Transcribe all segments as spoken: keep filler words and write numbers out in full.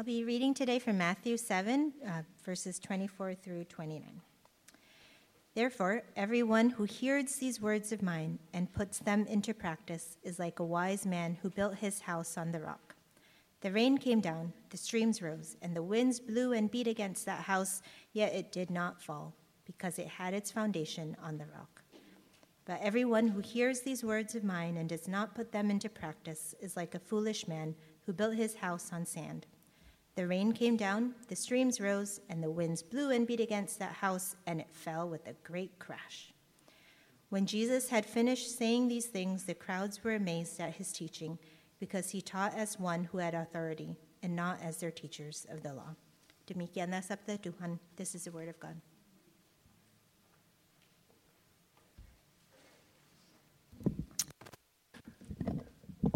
I'll be reading today from Matthew seven, uh, verses twenty-four through twenty-nine. Therefore, everyone who hears these words of mine and puts them into practice is like a wise man who built his house on the rock. The rain came down, the streams rose, and the winds blew and beat against that house, yet it did not fall, because it had its foundation on the rock. But everyone who hears these words of mine and does not put them into practice is like a foolish man who built his house on sand. The rain came down, the streams rose, and the winds blew and beat against that house, and it fell with a great crash. When Jesus had finished saying these things, the crowds were amazed at his teaching, because he taught as one who had authority and not as their teachers of the law. Demikian lah sabda Tuhan. This is the word of God.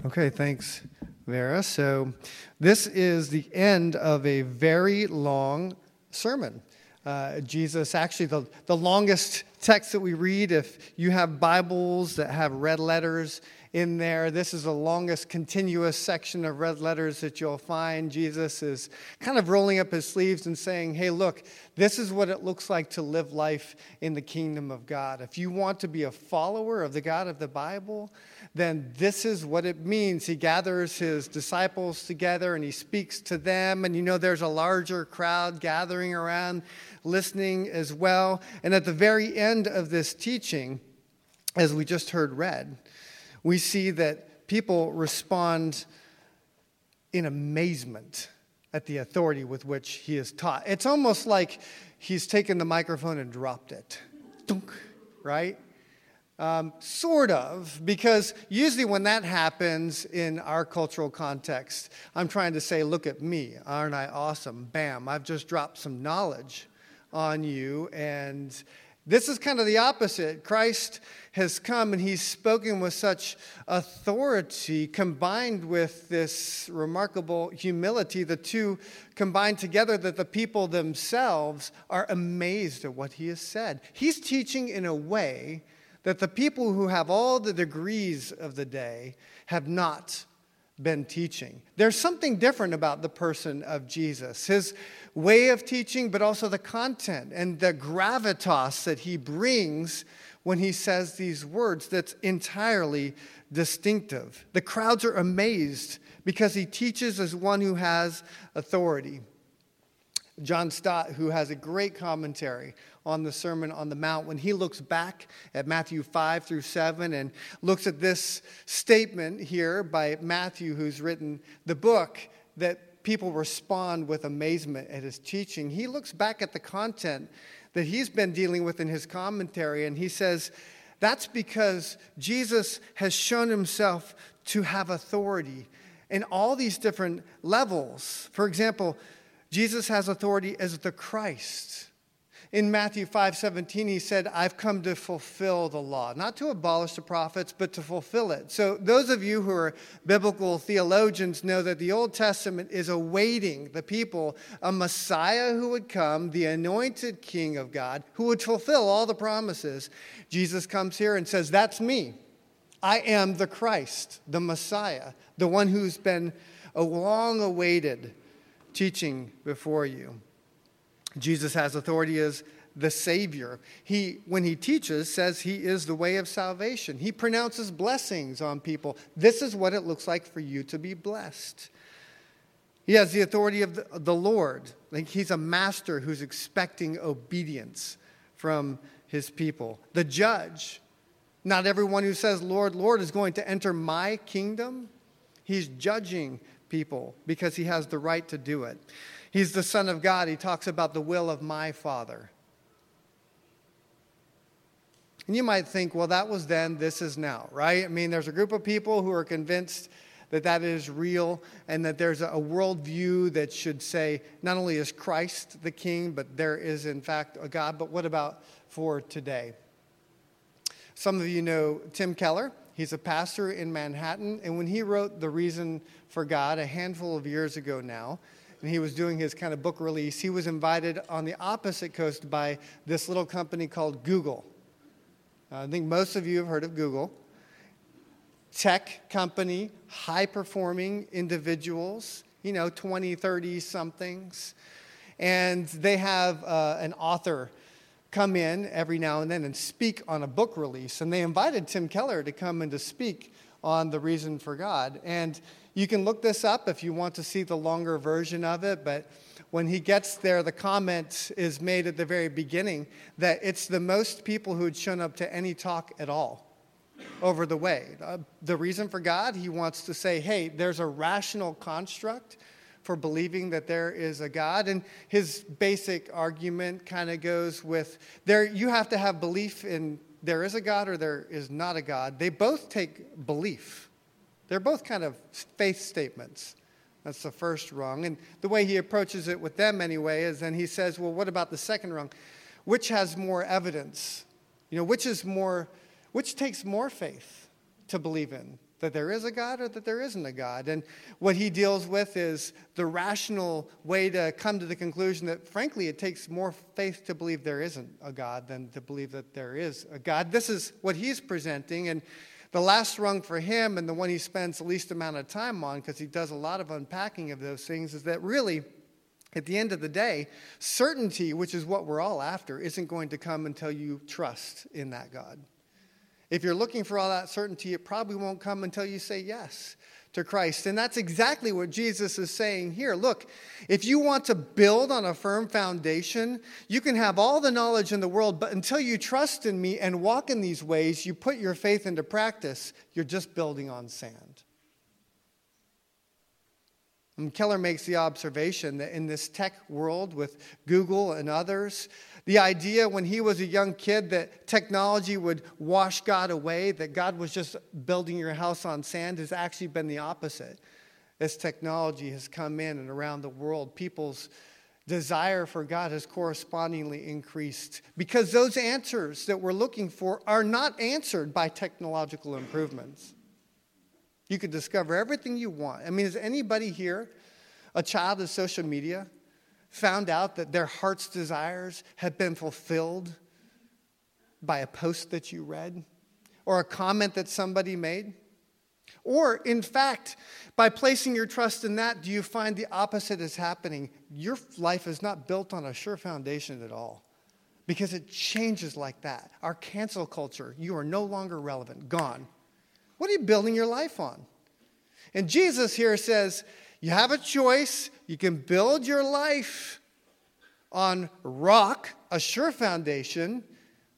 Okay, thanks, Vera. So this is the end of a very long sermon. Uh, Jesus, actually the, the longest text that we read, if you have Bibles that have red letters in there, this is the longest continuous section of red letters that you'll find. Jesus is kind of rolling up his sleeves and saying, hey, look, this is what it looks like to live life in the kingdom of God. If you want to be a follower of the God of the Bible, then this is what it means. He gathers his disciples together and he speaks to them. And you know, there's a larger crowd gathering around, listening as well. And at the very end of this teaching, as we just heard read, we see that people respond in amazement at the authority with which he is taught. It's almost like he's taken the microphone and dropped it, dunk, right? Um, sort of, because usually when that happens in our cultural context, I'm trying to say, look at me, aren't I awesome? Bam, I've just dropped some knowledge on you, and this is kind of the opposite. Christ has come and he's spoken with such authority combined with this remarkable humility. The two combined together that the people themselves are amazed at what he has said. He's teaching in a way that the people who have all the degrees of the day have not been teaching. There's something different about the person of Jesus, his way of teaching, but also the content and the gravitas that he brings when he says these words that's entirely distinctive. The crowds are amazed because he teaches as one who has authority. John Stott, who has a great commentary on the Sermon on the Mount, when he looks back at Matthew five through seven and looks at this statement here by Matthew, who's written the book, that people respond with amazement at his teaching. He looks back at the content that he's been dealing with in his commentary, and he says, that's because Jesus has shown himself to have authority in all these different levels. For example, Jesus has authority as the Christ. In Matthew five seventeen, he said, I've come to fulfill the law, not to abolish the prophets, but to fulfill it. So those of you who are biblical theologians know that the Old Testament is awaiting the people a Messiah who would come, the anointed King of God, who would fulfill all the promises. Jesus comes here and says, that's me. I am the Christ, the Messiah, the one who's been long awaited teaching before you. Jesus has authority as the Savior. He, when he teaches, says he is the way of salvation. He pronounces blessings on people. This is what it looks like for you to be blessed. He has the authority of the, the Lord. Like he's a master who's expecting obedience from his people. The judge. Not everyone who says, Lord, Lord, is going to enter my kingdom. He's judging people because he has the right to do it. He's the Son of God. He talks about the will of my Father. And you might think, well, that was then, this is now, right? I mean, there's a group of people who are convinced that that is real and that there's a worldview that should say not only is Christ the King, but there is, in fact, a God. But what about for today? Some of you know Tim Keller. He's a pastor in Manhattan, and when he wrote The Reason for God a handful of years ago now, and he was doing his kind of book release, he was invited on the opposite coast by this little company called Google. Uh, I think most of you have heard of Google. Tech company, high-performing individuals. you know, twenty, thirty-somethings. And they have uh, an author come in every now and then and speak on a book release. And they invited Tim Keller to come and to speak on The Reason for God. And you can look this up if you want to see the longer version of it. But when he gets there, the comment is made at the very beginning that it's the most people who had shown up to any talk at all over the way. Uh, the Reason for God, he wants to say, hey, there's a rational construct for believing that there is a God. And his basic argument kind of goes with, there you have to have belief in there is a God or there is not a God. They both take belief. They're both kind of faith statements. That's the first rung. And the way he approaches it with them anyway is then he says, well, what about the second rung? Which has more evidence? You know, which is more, which takes more faith to believe in? That there is a God or that there isn't a God? And what he deals with is the rational way to come to the conclusion that, frankly, it takes more faith to believe there isn't a God than to believe that there is a God. This is what he's presenting. And the last rung for him, and the one he spends the least amount of time on, because he does a lot of unpacking of those things, is that really, at the end of the day, certainty, which is what we're all after, isn't going to come until you trust in that God. If you're looking for all that certainty, it probably won't come until you say yes to Christ. And that's exactly what Jesus is saying here. Look, if you want to build on a firm foundation, you can have all the knowledge in the world, but until you trust in me and walk in these ways, you put your faith into practice, you're just building on sand. And Keller makes the observation that in this tech world with Google and others, the idea when he was a young kid that technology would wash God away, that God was just building your house on sand, has actually been the opposite. As technology has come in and around the world, people's desire for God has correspondingly increased because those answers that we're looking for are not answered by technological improvements. You could discover everything you want. I mean, is anybody here, a child of social media, found out that their heart's desires have been fulfilled by a post that you read or a comment that somebody made? Or, in fact, by placing your trust in that, do you find the opposite is happening? Your life is not built on a sure foundation at all because it changes like that. Our cancel culture, you are no longer relevant, gone. What are you building your life on? And Jesus here says, you have a choice. You can build your life on rock, a sure foundation,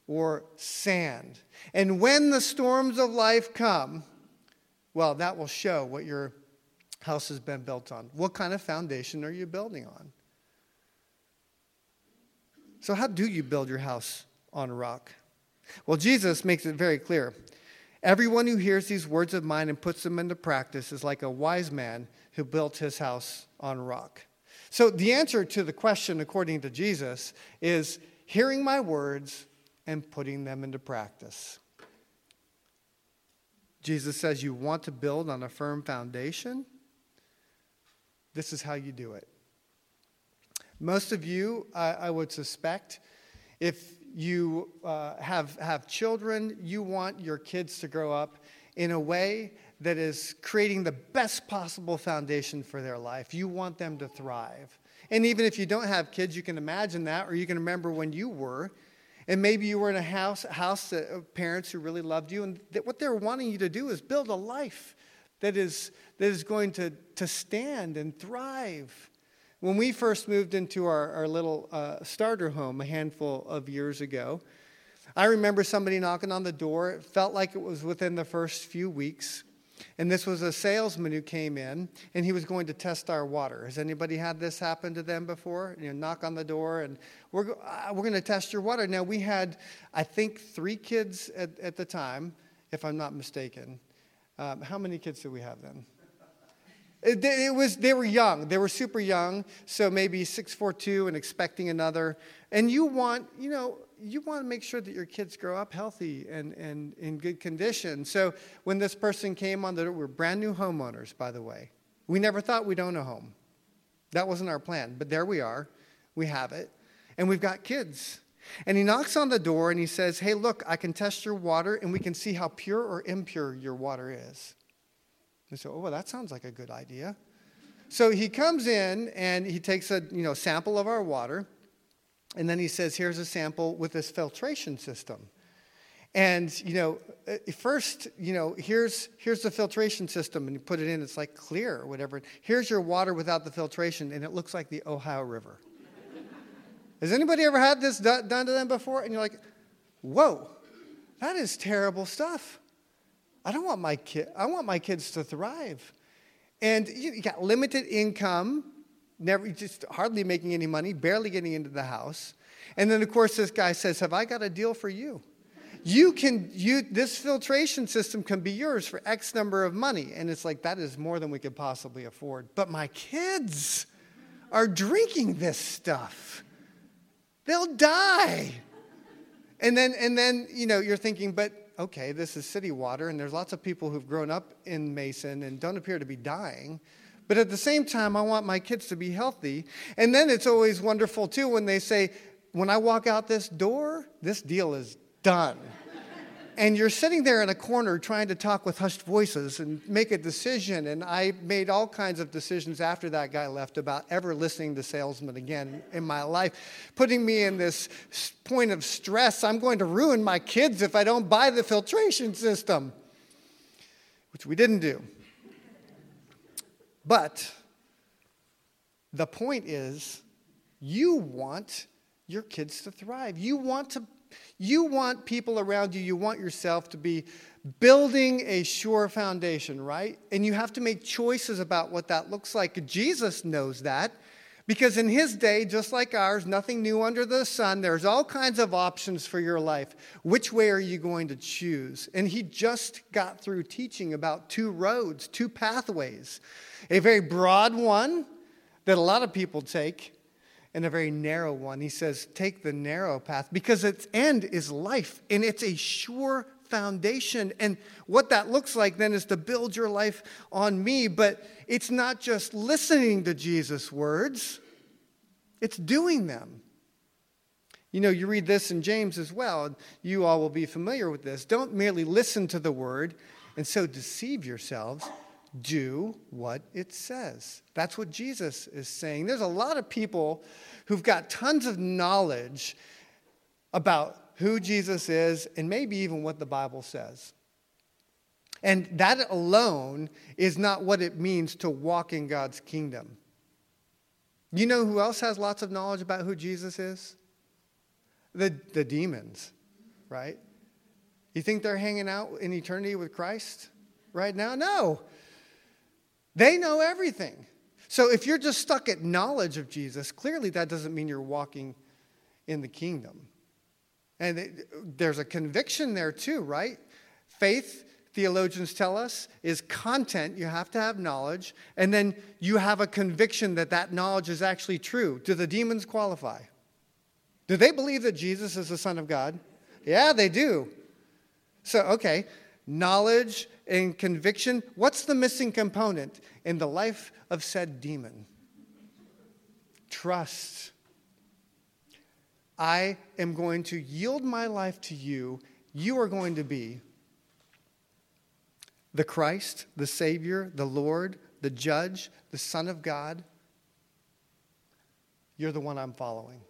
or sand. And when the storms of life come, well, that will show what your house has been built on. What kind of foundation are you building on? So how do you build your house on rock? Well, Jesus makes it very clear. Everyone who hears these words of mine and puts them into practice is like a wise man who built his house on rock. So the answer to the question, according to Jesus, is hearing my words and putting them into practice. Jesus says you want to build on a firm foundation? This is how you do it. Most of you, I, I would suspect, if you uh, have have children, you want your kids to grow up in a way that is creating the best possible foundation for their life. You want them to thrive. And even if you don't have kids, you can imagine that, or you can remember when you were, and maybe you were in a house, house of parents who really loved you, and that what they're wanting you to do is build a life that is, that is going to, to stand and thrive. When we first moved into our, our little uh, starter home a handful of years ago, I remember somebody knocking on the door. It felt like it was within the first few weeks. And this was a salesman who came in, and he was going to test our water. Has anybody had this happen to them before? You know, knock on the door, and we're, uh, we're going to test your water. Now, we had, I think, three kids at, at the time, if I'm not mistaken. Um, how many kids did we have then? It was, they were young. They were super young. So maybe six four two and expecting another. And you want, you know, you want to make sure that your kids grow up healthy and, and in good condition. So when this person came on, the, we're brand new homeowners, by the way. We never thought we'd own a home. That wasn't our plan. But there we are. We have it. And we've got kids. And he knocks on the door and he says, hey, look, I can test your water and we can see how pure or impure your water is. And so, oh, well, that sounds like a good idea. So he comes in and he takes a you know sample of our water, and then he says, here's a sample with this filtration system. And, you know, first, you know, here's here's the filtration system, and you put it in, it's like clear or whatever. Here's your water without the filtration, and it looks like the Ohio River. Has anybody ever had this done to them before? And you're like, whoa, that is terrible stuff. I don't want my kid. I want my kids to thrive. And you got limited income, never, just hardly making any money, barely getting into the house. And then, of course, this guy says, have I got a deal for you? You can, you, this filtration system can be yours for X number of money. And it's like, that is more than we could possibly afford. But my kids are drinking this stuff. They'll die. And then, and then, you know, you're thinking, but okay, this is city water, and there's lots of people who've grown up in Mason and don't appear to be dying. But at the same time, I want my kids to be healthy. And then it's always wonderful, too, when they say, when I walk out this door, this deal is done. And you're sitting there in a corner trying to talk with hushed voices and make a decision. And I made all kinds of decisions after that guy left about ever listening to salesmen again in my life, putting me in this point of stress. I'm going to ruin my kids if I don't buy the filtration system, which we didn't do. But the point is, you want your kids to thrive. You want to You want people around you, you want yourself to be building a sure foundation, right? And you have to make choices about what that looks like. Jesus knows that, because in his day, just like ours, nothing new under the sun. There's all kinds of options for your life. Which way are you going to choose? And he just got through teaching about two roads, two pathways. A very broad one that a lot of people take, and a very narrow one. He says, take the narrow path, because its end is life, and it's a sure foundation. And what that looks like then is to build your life on me. But it's not just listening to Jesus' words, it's doing them. You know, you read this in James as well, and you all will be familiar with this. Don't merely listen to the word and so deceive yourselves. Do what it says. That's what Jesus is saying. There's a lot of people who've got tons of knowledge about who Jesus is and maybe even what the Bible says. And that alone is not what it means to walk in God's kingdom. You know who else has lots of knowledge about who Jesus is? The, the demons, right? You think they're hanging out in eternity with Christ right now? No. They know everything. So if you're just stuck at knowledge of Jesus, clearly that doesn't mean you're walking in the kingdom. And it, there's a conviction there too, right? Faith, theologians tell us, is content. You have to have knowledge. And then you have a conviction that that knowledge is actually true. Do the demons qualify? Do they believe that Jesus is the Son of God? Yeah, they do. So, okay, knowledge and conviction, what's the missing component in the life of said demon? Trust. I am going to yield my life to you. You are going to be the Christ, the Savior, the Lord, the Judge, the Son of God. You're the one I'm following.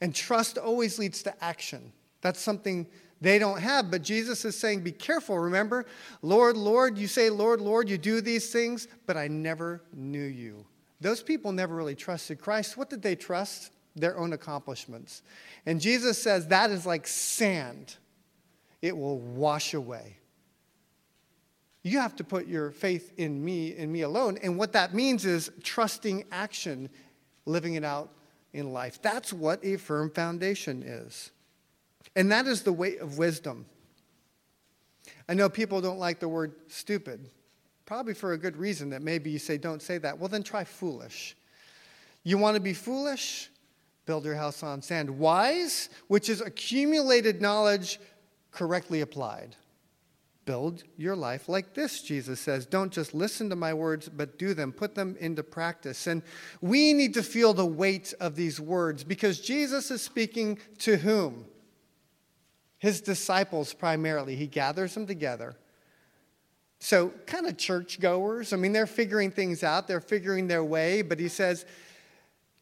And trust always leads to action. That's something they don't have, but Jesus is saying, be careful, remember? Lord, Lord, you say, Lord, Lord, you do these things, but I never knew you. Those people never really trusted Christ. What did they trust? Their own accomplishments. And Jesus says that is like sand. It will wash away. You have to put your faith in me, in me alone. And what that means is trusting action, living it out in life. That's what a firm foundation is. And that is the weight of wisdom. I know people don't like the word stupid, probably for a good reason, that maybe you say, don't say that. Well, then try foolish. You want to be foolish? Build your house on sand. Wise, which is accumulated knowledge correctly applied. Build your life like this, Jesus says. Don't just listen to my words, but do them. Put them into practice. And we need to feel the weight of these words, because Jesus is speaking to whom? His disciples primarily. He gathers them together So kind of churchgoers. I mean, they're figuring things out. They're figuring their way. But he says,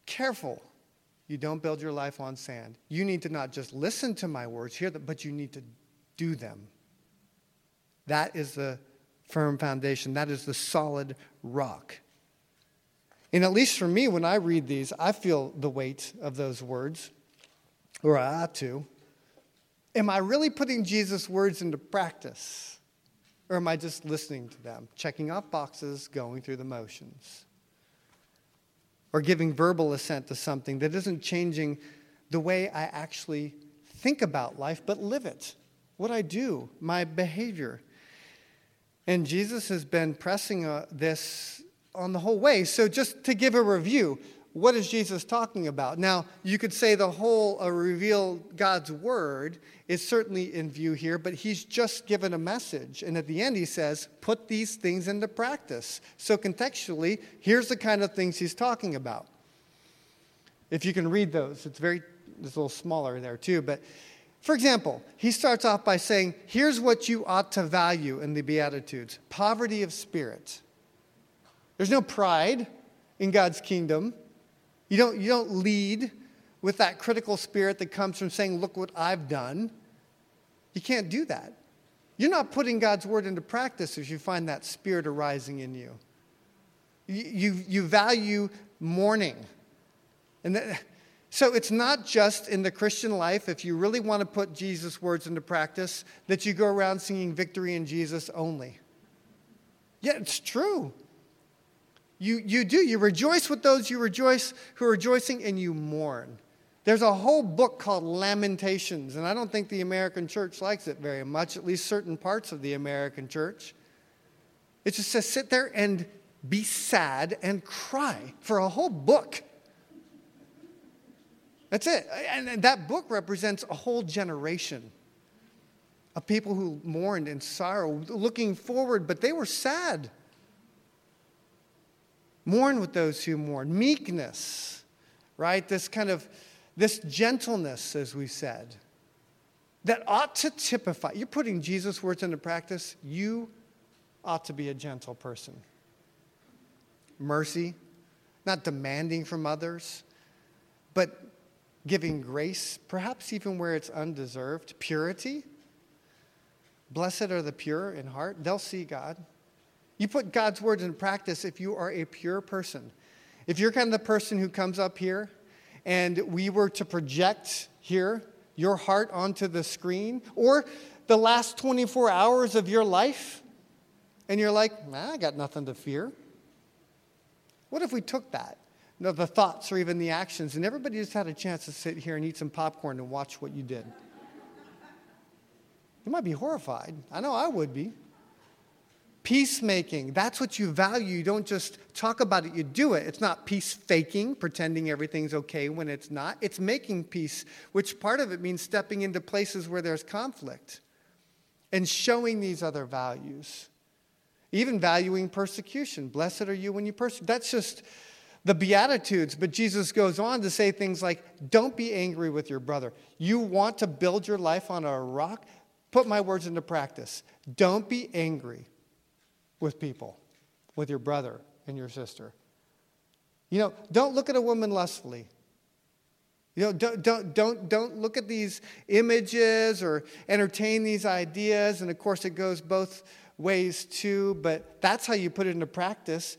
careful. You don't build your life on sand. You need to not just listen to my words, hear them, but you need to do them. That is the firm foundation. That is the solid rock. And at least for me, when I read these, I feel the weight of those words. Or I ought to. Am I really putting Jesus' words into practice? Or am I just listening to them, checking off boxes, going through the motions? Or giving verbal assent to something that isn't changing the way I actually think about life, but live it. What I do, my behavior. And Jesus has been pressing uh, this on the whole way. So just to give a review, what is Jesus talking about? Now, you could say the whole uh, reveal God's word is certainly in view here, but he's just given a message. And at the end, he says, put these things into practice. So contextually, here's the kind of things he's talking about. If you can read those, it's very, it's a little smaller there too, but for example, he starts off by saying, here's what you ought to value in the Beatitudes. Poverty of spirit. There's no pride in God's kingdom. You don't, you don't lead with that critical spirit that comes from saying, look what I've done. You can't do that. You're not putting God's word into practice if you find that spirit arising in you. You, you, you value mourning. And that... So it's not just in the Christian life, if you really want to put Jesus' words into practice, that you go around singing victory in Jesus only. Yeah, it's true. You, you do. You rejoice with those you rejoice who are rejoicing, and you mourn. There's a whole book called Lamentations, and I don't think the American church likes it very much, at least certain parts of the American church. It just says sit there and be sad and cry for a whole book. That's it. And that book represents a whole generation of people who mourned in sorrow, looking forward, but they were sad. Mourn with those who mourn. Meekness, right? This kind of, this gentleness, as we said, that ought to typify. You're putting Jesus' words into practice. You ought to be a gentle person. Mercy, not demanding from others, but giving grace, perhaps even where it's undeserved. Purity. Blessed are the pure in heart. They'll see God. You put God's words in practice if you are a pure person. If you're kind of the person who comes up here and we were to project here your heart onto the screen or the last twenty-four hours of your life and you're like, nah, I got nothing to fear. What if we took that? No, the thoughts or even the actions. And everybody just had a chance to sit here and eat some popcorn and watch what you did. You might be horrified. I know I would be. Peacemaking. That's what you value. You don't just talk about it. You do it. It's not peace faking, pretending everything's okay when it's not. It's making peace, which part of it means stepping into places where there's conflict and showing these other values. Even valuing persecution. Blessed are you when you persecute. That's just the Beatitudes, but Jesus goes on to say things like, don't be angry with your brother. You want to build your life on a rock? Put my words into practice. Don't be angry with people, with your brother and your sister. You know, don't look at a woman lustfully. You know, don't, don't, don't, don't look at these images or entertain these ideas. And of course, it goes both ways too, but that's how you put it into practice.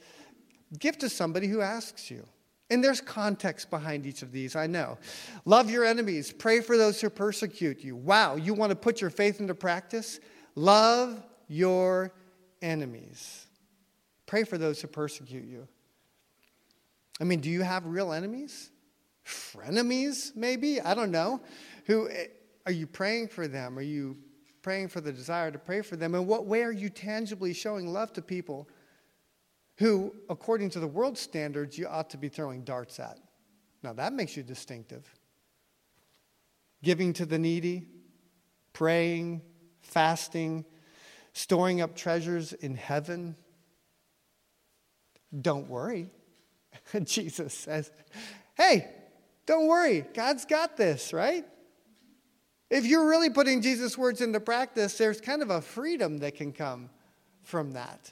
Give to somebody who asks you. And there's context behind each of these, I know. Love your enemies. Pray for those who persecute you. Wow, you want to put your faith into practice? Love your enemies. Pray for those who persecute you. I mean, do you have real enemies? Frenemies, maybe? I don't know. Who are you praying for them? Are you praying for the desire to pray for them? And what way are you tangibly showing love to people who, according to the world's standards, you ought to be throwing darts at? Now, that makes you distinctive. Giving to the needy, praying, fasting, storing up treasures in heaven. Don't worry. Jesus says, hey, don't worry. God's got this, right? If you're really putting Jesus' words into practice, there's kind of a freedom that can come from that.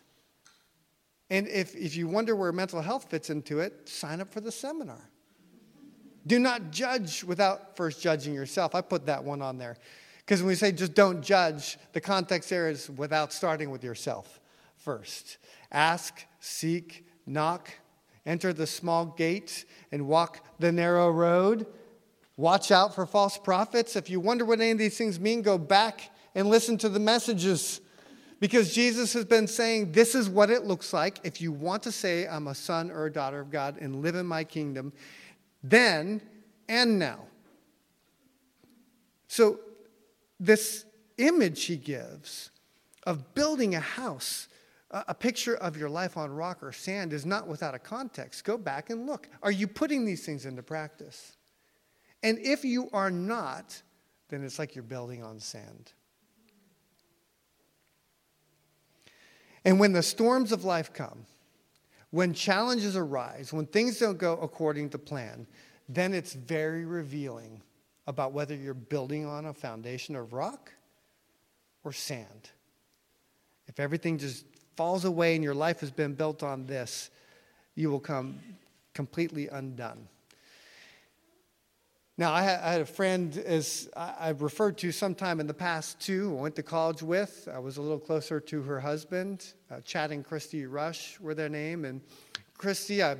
And if, if you wonder where mental health fits into it, sign up for the seminar. Do not judge without first judging yourself. I put that one on there. Because when we say just don't judge, the context there is without starting with yourself first. Ask, seek, knock, enter the small gate and walk the narrow road. Watch out for false prophets. If you wonder what any of these things mean, go back and listen to the messages. Because Jesus has been saying, this is what it looks like if you want to say I'm a son or a daughter of God and live in my kingdom then and now. So this image he gives of building a house, a picture of your life on rock or sand, is not without a context. Go back and look. Are you putting these things into practice? And if you are not, then it's like you're building on sand. And when the storms of life come, when challenges arise, when things don't go according to plan, then it's very revealing about whether you're building on a foundation of rock or sand. If everything just falls away and your life has been built on this, you will come completely undone. Now, I had a friend, as I referred to sometime in the past, too, I went to college with. I was a little closer to her husband. Uh, Chad and Christy Rush were their name. And Christy, I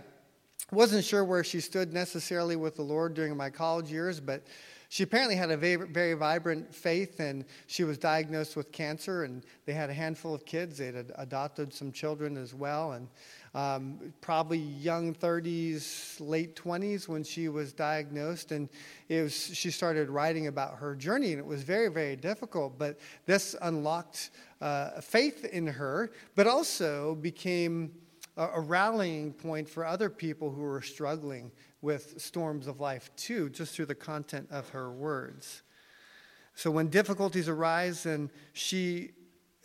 wasn't sure where she stood necessarily with the Lord during my college years, but she apparently had a very, very vibrant faith, and she was diagnosed with cancer, and they had a handful of kids. They had adopted some children as well, and um, probably young thirties, late twenties when she was diagnosed, and it was, she started writing about her journey, and it was very, very difficult, but this unlocked uh, faith in her, but also became a, a rallying point for other people who were struggling with storms of life too, just through the content of her words. So when difficulties arise, and she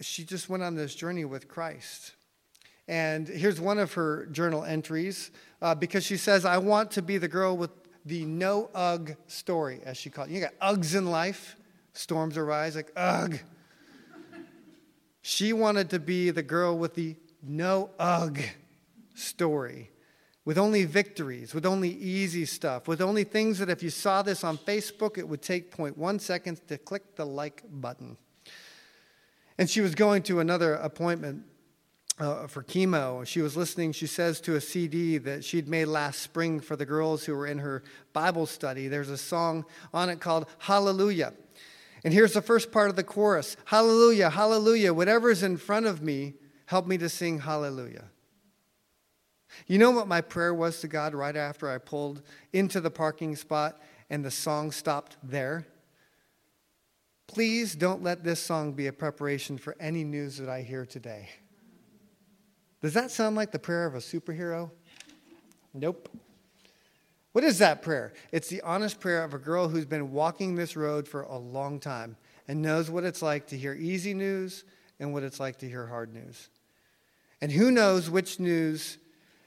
she just went on this journey with Christ. And here's one of her journal entries, uh, because she says, I want to be the girl with the no-ugh story, as she called it. You got ughs in life, storms arise, like ugh. She wanted to be the girl with the no-ugh story. With only victories, with only easy stuff, with only things that if you saw this on Facebook, it would take zero point one seconds to click the like button. And she was going to another appointment uh, for chemo. She was listening, she says, to a C D that she'd made last spring for the girls who were in her Bible study. There's a song on it called Hallelujah. And here's the first part of the chorus. Hallelujah, hallelujah, whatever's in front of me, help me to sing hallelujah. You know what my prayer was to God right after I pulled into the parking spot and the song stopped there? Please don't let this song be a preparation for any news that I hear today. Does that sound like the prayer of a superhero? Nope. What is that prayer? It's the honest prayer of a girl who's been walking this road for a long time and knows what it's like to hear easy news and what it's like to hear hard news. And who knows which news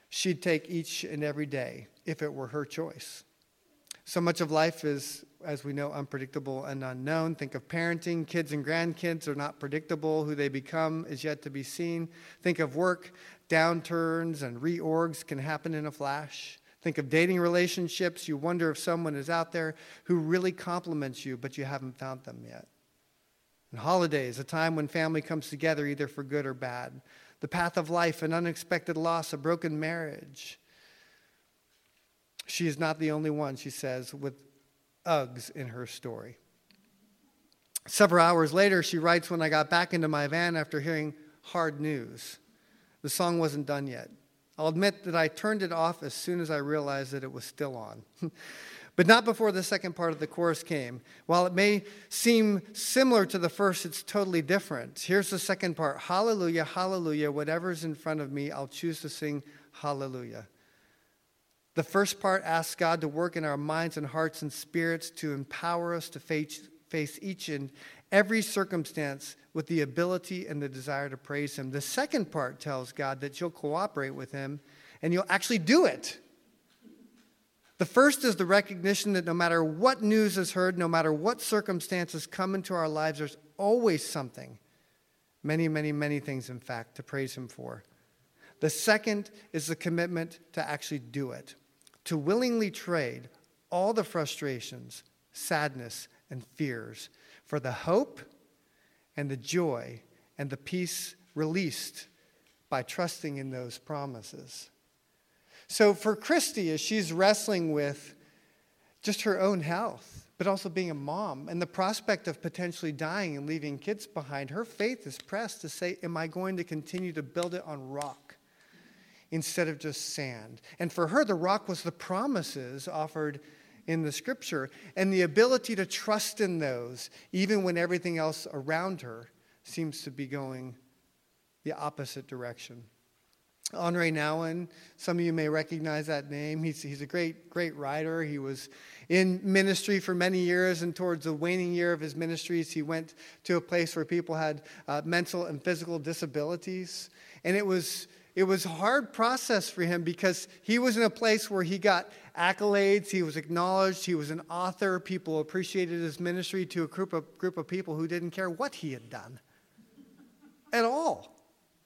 she'd take each and every day if it were her choice. So much of life is, as we know, unpredictable and unknown. Think of parenting. Kids and grandkids are not predictable. Who they become is yet to be seen. Think of work. Downturns and reorgs can happen in a flash. Think of dating relationships. You wonder if someone is out there who really compliments you, but you haven't found them yet. And holidays, a time when family comes together either for good or bad. The path of life, an unexpected loss, a broken marriage. She is not the only one, she says, with ughs in her story. Several hours later, she writes, when I got back into my van after hearing hard news, the song wasn't done yet. I'll admit that I turned it off as soon as I realized that it was still on. But not before the second part of the chorus came. While it may seem similar to the first, it's totally different. Here's the second part. Hallelujah, hallelujah, whatever's in front of me, I'll choose to sing hallelujah. The first part asks God to work in our minds and hearts and spirits to empower us to face, face each and every circumstance with the ability and the desire to praise him. The second part tells God that you'll cooperate with him and you'll actually do it. The first is the recognition that no matter what news is heard, no matter what circumstances come into our lives, there's always something Many, many, many things, in fact, to praise him for. The second is the commitment to actually do it, to willingly trade all the frustrations, sadness, and fears for the hope and the joy and the peace released by trusting in those promises. So for Christy, as she's wrestling with just her own health, but also being a mom and the prospect of potentially dying and leaving kids behind, her faith is pressed to say, am I going to continue to build it on rock instead of just sand? And for her, the rock was the promises offered in the scripture and the ability to trust in those, even when everything else around her seems to be going the opposite direction. Henri Nouwen, some of you may recognize that name. He's he's a great, great writer. He was in ministry for many years, and towards the waning year of his ministries, he went to a place where people had uh, mental and physical disabilities. And it was it was a hard process for him because he was in a place where he got accolades, he was acknowledged, he was an author. People appreciated his ministry to a group of, group of people who didn't care what he had done at all.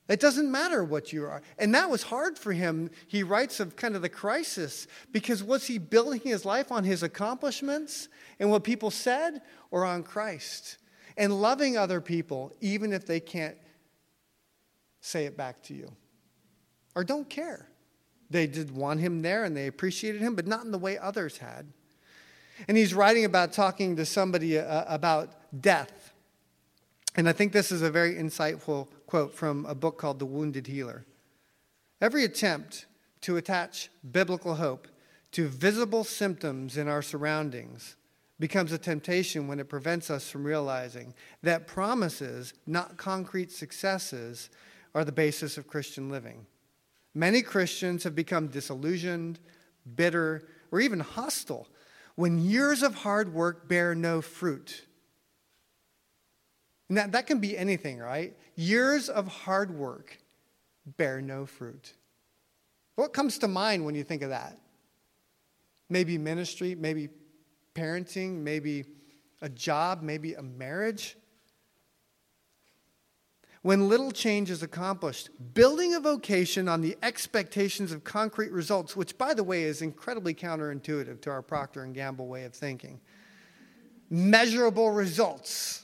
It doesn't matter what you are. And that was hard for him. He writes of kind of the crisis, because was he building his life on his accomplishments and what people said, or on Christ? And loving other people, even if they can't say it back to you or don't care. They did want him there and they appreciated him, but not in the way others had. And he's writing about talking to somebody uh, about death. And I think this is a very insightful quote from a book called The Wounded Healer. Every attempt to attach biblical hope to visible symptoms in our surroundings becomes a temptation when it prevents us from realizing that promises, not concrete successes, are the basis of Christian living. Many Christians have become disillusioned, bitter, or even hostile when years of hard work bear no fruit. And that, that can be anything, right? Years of hard work bear no fruit. What comes to mind when you think of that? Maybe ministry, maybe parenting, maybe a job, maybe a marriage. When little change is accomplished, building a vocation on the expectations of concrete results, which, by the way, is incredibly counterintuitive to our Procter and Gamble way of thinking. Measurable results,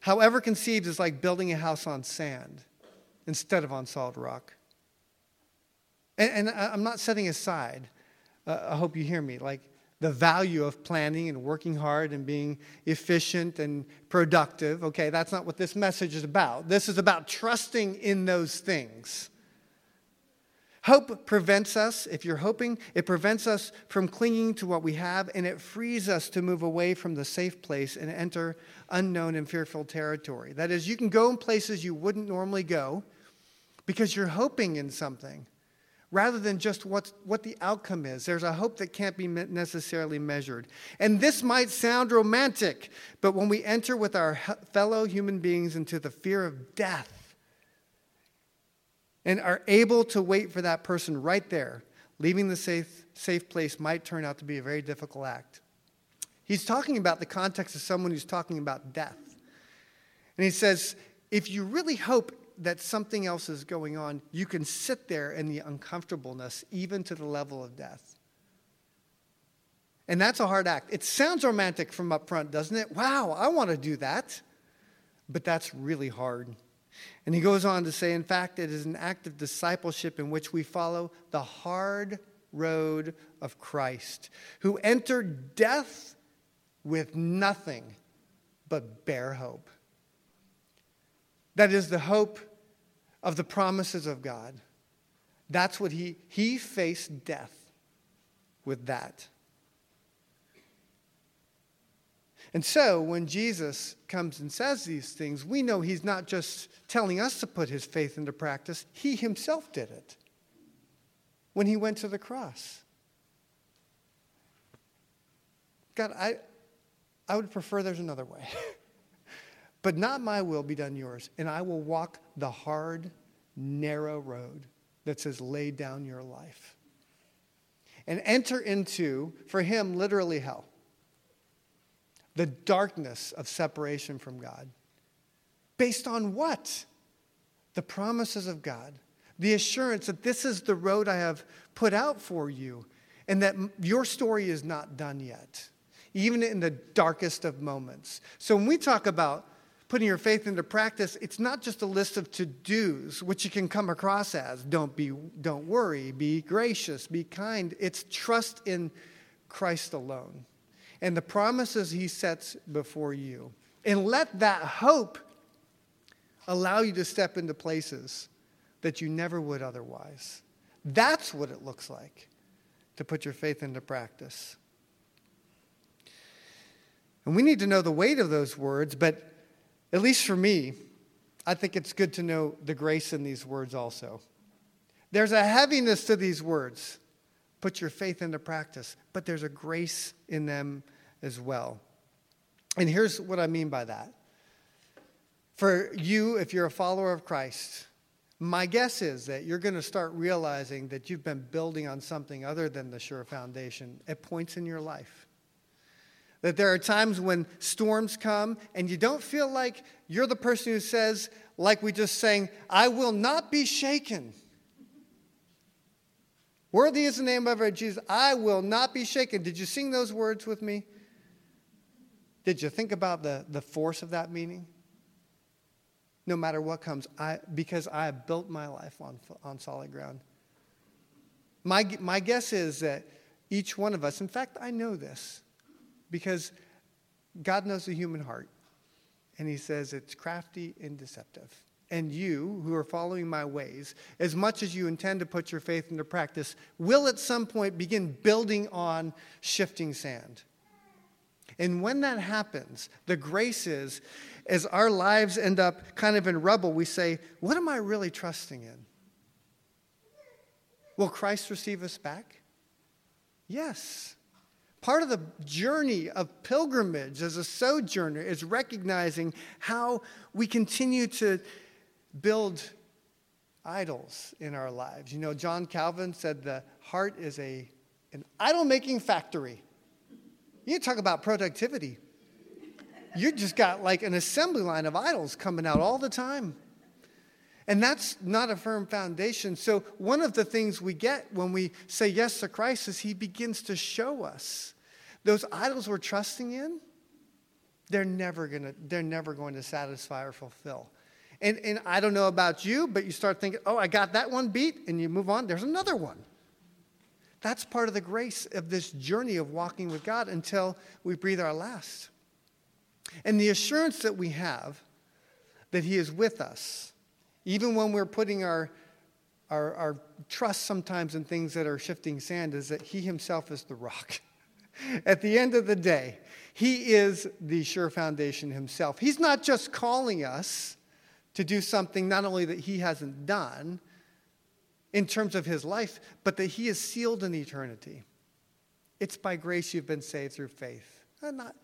however conceived, is like building a house on sand instead of on solid rock. And, and I'm not setting aside, uh, I hope you hear me, like the value of planning and working hard and being efficient and productive. Okay, that's not what this message is about. This is about trusting in those things. Hope prevents us, if you're hoping, it prevents us from clinging to what we have, and it frees us to move away from the safe place and enter unknown and fearful territory. That is, you can go in places you wouldn't normally go because you're hoping in something rather than just what, what the outcome is. There's a hope that can't be necessarily measured. And this might sound romantic, but when we enter with our fellow human beings into the fear of death, and are able to wait for that person right there, leaving the safe safe place might turn out to be a very difficult act. He's talking about the context of someone who's talking about death. And he says, if you really hope that something else is going on, you can sit there in the uncomfortableness, even to the level of death. And that's a hard act. It sounds romantic from up front, doesn't it? Wow, I want to do that. But that's really hard. And he goes on to say, in fact, it is an act of discipleship in which we follow the hard road of Christ, who entered death with nothing but bare hope. That is the hope of the promises of God. That's what he, he faced death with that. And so when Jesus comes and says these things, we know he's not just telling us to put his faith into practice. He himself did it when he went to the cross. God, I, I would prefer there's another way. But not my will be done yours. And I will walk the hard, narrow road that says lay down your life. And enter into, for him, literally hell. The darkness of separation from God. Based on what? The promises of God. The assurance that this is the road I have put out for you and that your story is not done yet, even in the darkest of moments. So when we talk about putting your faith into practice, it's not just a list of to-dos, which you can come across as, don't be, don't worry, be gracious, be kind. It's trust in Christ alone and the promises he sets before you. And let that hope allow you to step into places that you never would otherwise. That's what it looks like to put your faith into practice. And we need to know the weight of those words, but at least for me, I think it's good to know the grace in these words also. There's a heaviness to these words. Put your faith into practice. But there's a grace in them as well. And here's what I mean by that. For you, if you're a follower of Christ, my guess is that you're going to start realizing that you've been building on something other than the sure foundation at points in your life. That there are times when storms come and you don't feel like you're the person who says, like we just sang, I will not be shaken. Worthy is the name of our Jesus. I will not be shaken. Did you sing those words with me? Did you think about the, the force of that meaning? No matter what comes, I because I have built my life on, on solid ground. My, my guess is that each one of us, in fact, I know this, because God knows the human heart. And he says it's crafty and deceptive. And you, who are following my ways, as much as you intend to put your faith into practice, will at some point begin building on shifting sand. And when that happens, the grace is, as our lives end up kind of in rubble, we say, what am I really trusting in? Will Christ receive us back? Yes. Part of the journey of pilgrimage as a sojourner is recognizing how we continue to build idols in our lives. You know, John Calvin said the heart is a an idol-making factory. You talk about productivity. You just got like an assembly line of idols coming out all the time. And that's not a firm foundation. So one of the things we get when we say yes to Christ is he begins to show us those idols we're trusting in, they're never gonna, they're never going to satisfy or fulfill. And and I don't know about you, but you start thinking, oh, I got that one beat, and you move on. There's another one. That's part of the grace of this journey of walking with God until we breathe our last. And the assurance that we have that he is with us, even when we're putting our, our our trust sometimes in things that are shifting sand, is that he himself is the rock. At the end of the day, he is the sure foundation himself. He's not just calling us to do something not only that he hasn't done in terms of his life, but that he is sealed in eternity. It's by grace you've been saved through faith. I'm not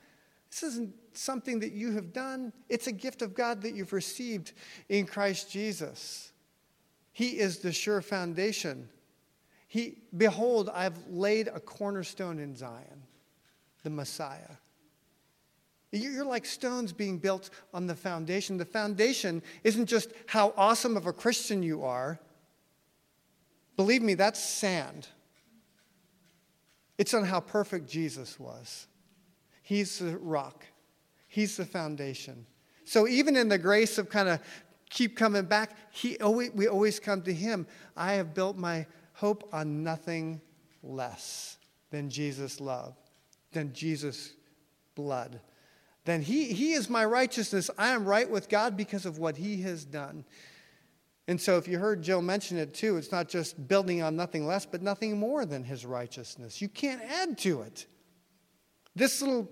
This isn't something that you have done. It's a gift of God that you've received in Christ Jesus. He is the sure foundation. He, behold, I've laid a cornerstone in Zion, the Messiah. You're like stones being built on the foundation. The foundation isn't just how awesome of a Christian you are. Believe me, that's sand. It's on how perfect Jesus was. He's the rock. He's the foundation. So even in the grace of kind of keep coming back, he always, we always come to him. I have built my hope on nothing less than Jesus' love, than Jesus' blood. Then he, he is my righteousness. I am right with God because of what he has done. And so if you heard Jill mention it too, it's not just building on nothing less, but nothing more than his righteousness. You can't add to it. This little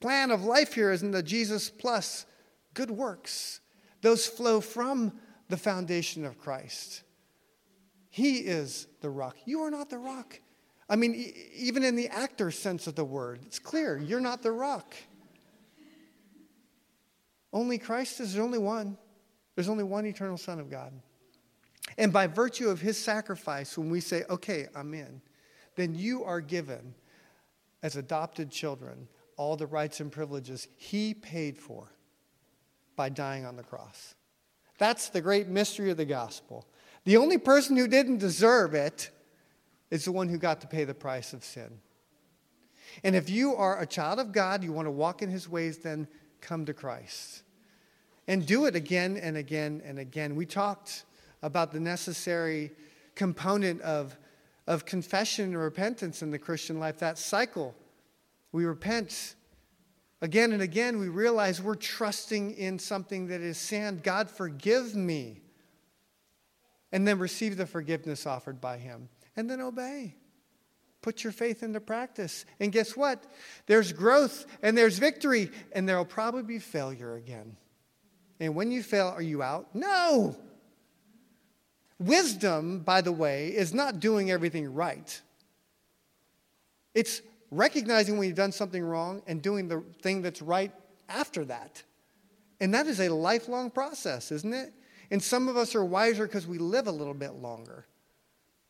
plan of life here is in the Jesus plus good works. Those flow from the foundation of Christ. He is the rock. You are not the rock. I mean, e- even in the actor sense of the word, it's clear. You're not the rock. Only Christ is the only one. There's only one eternal Son of God. And by virtue of his sacrifice, when we say, okay, I'm in, then you are given, as adopted children, all the rights and privileges he paid for. by dying on the cross. That's the great mystery of the gospel. The only person who didn't deserve it is the one who got to pay the price of sin. And if you are a child of God, you want to walk in his ways, then come to Christ. And do it again and again and again. We talked about the necessary component of, of confession and repentance in the Christian life, that cycle. We repent again and again. We realize we're trusting in something that is sand. God, forgive me. And then receive the forgiveness offered by him. And then obey. Put your faith into practice. And guess what? There's growth and there's victory. And there will probably be failure again. And when you fail, are you out? No! Wisdom, by the way, is not doing everything right. It's recognizing when you've done something wrong and doing the thing that's right after that. And that is a lifelong process, isn't it? And some of us are wiser because we live a little bit longer.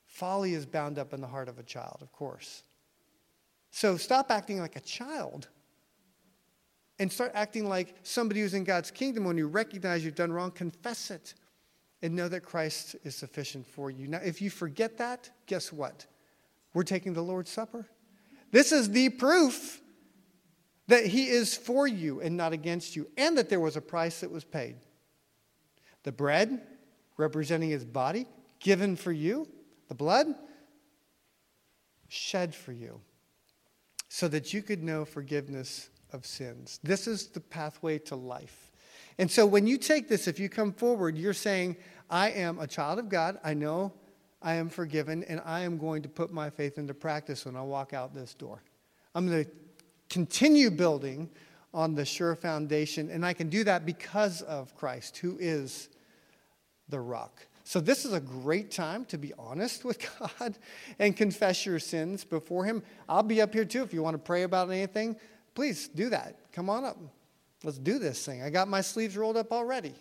Folly is bound up in the heart of a child, of course. So stop acting like a child and start acting like somebody who's in God's kingdom. When you recognize you've done wrong, confess it and know that Christ is sufficient for you. Now, if you forget that, guess what? We're taking the Lord's Supper. This is the proof that he is for you and not against you, and that there was a price that was paid. The bread, representing his body, given for you. The blood, shed for you, so that you could know forgiveness of sins. This is the pathway to life. And so when you take this, if you come forward, you're saying, I am a child of God. I know I am forgiven, and I am going to put my faith into practice when I walk out this door. I'm going to continue building on the sure foundation, and I can do that because of Christ, who is the rock. So this is a great time to be honest with God and confess your sins before him. I'll be up here, too. If you want to pray about anything, please do that. Come on up. Let's do this thing. I got my sleeves rolled up already.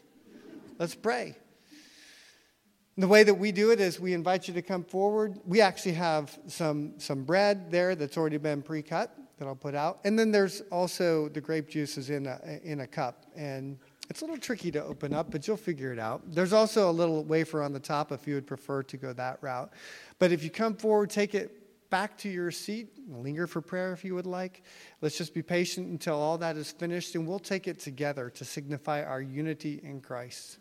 Let's pray. The way that we do it is we invite you to come forward. We actually have some, some bread there that's already been pre-cut that I'll put out. And then there's also the grape juice is in a, in a cup. And it's a little tricky to open up, but you'll figure it out. There's also a little wafer on the top if you would prefer to go that route. But if you come forward, take it back to your seat. Linger for prayer if you would like. Let's just be patient until all that is finished, and we'll take it together to signify our unity in Christ.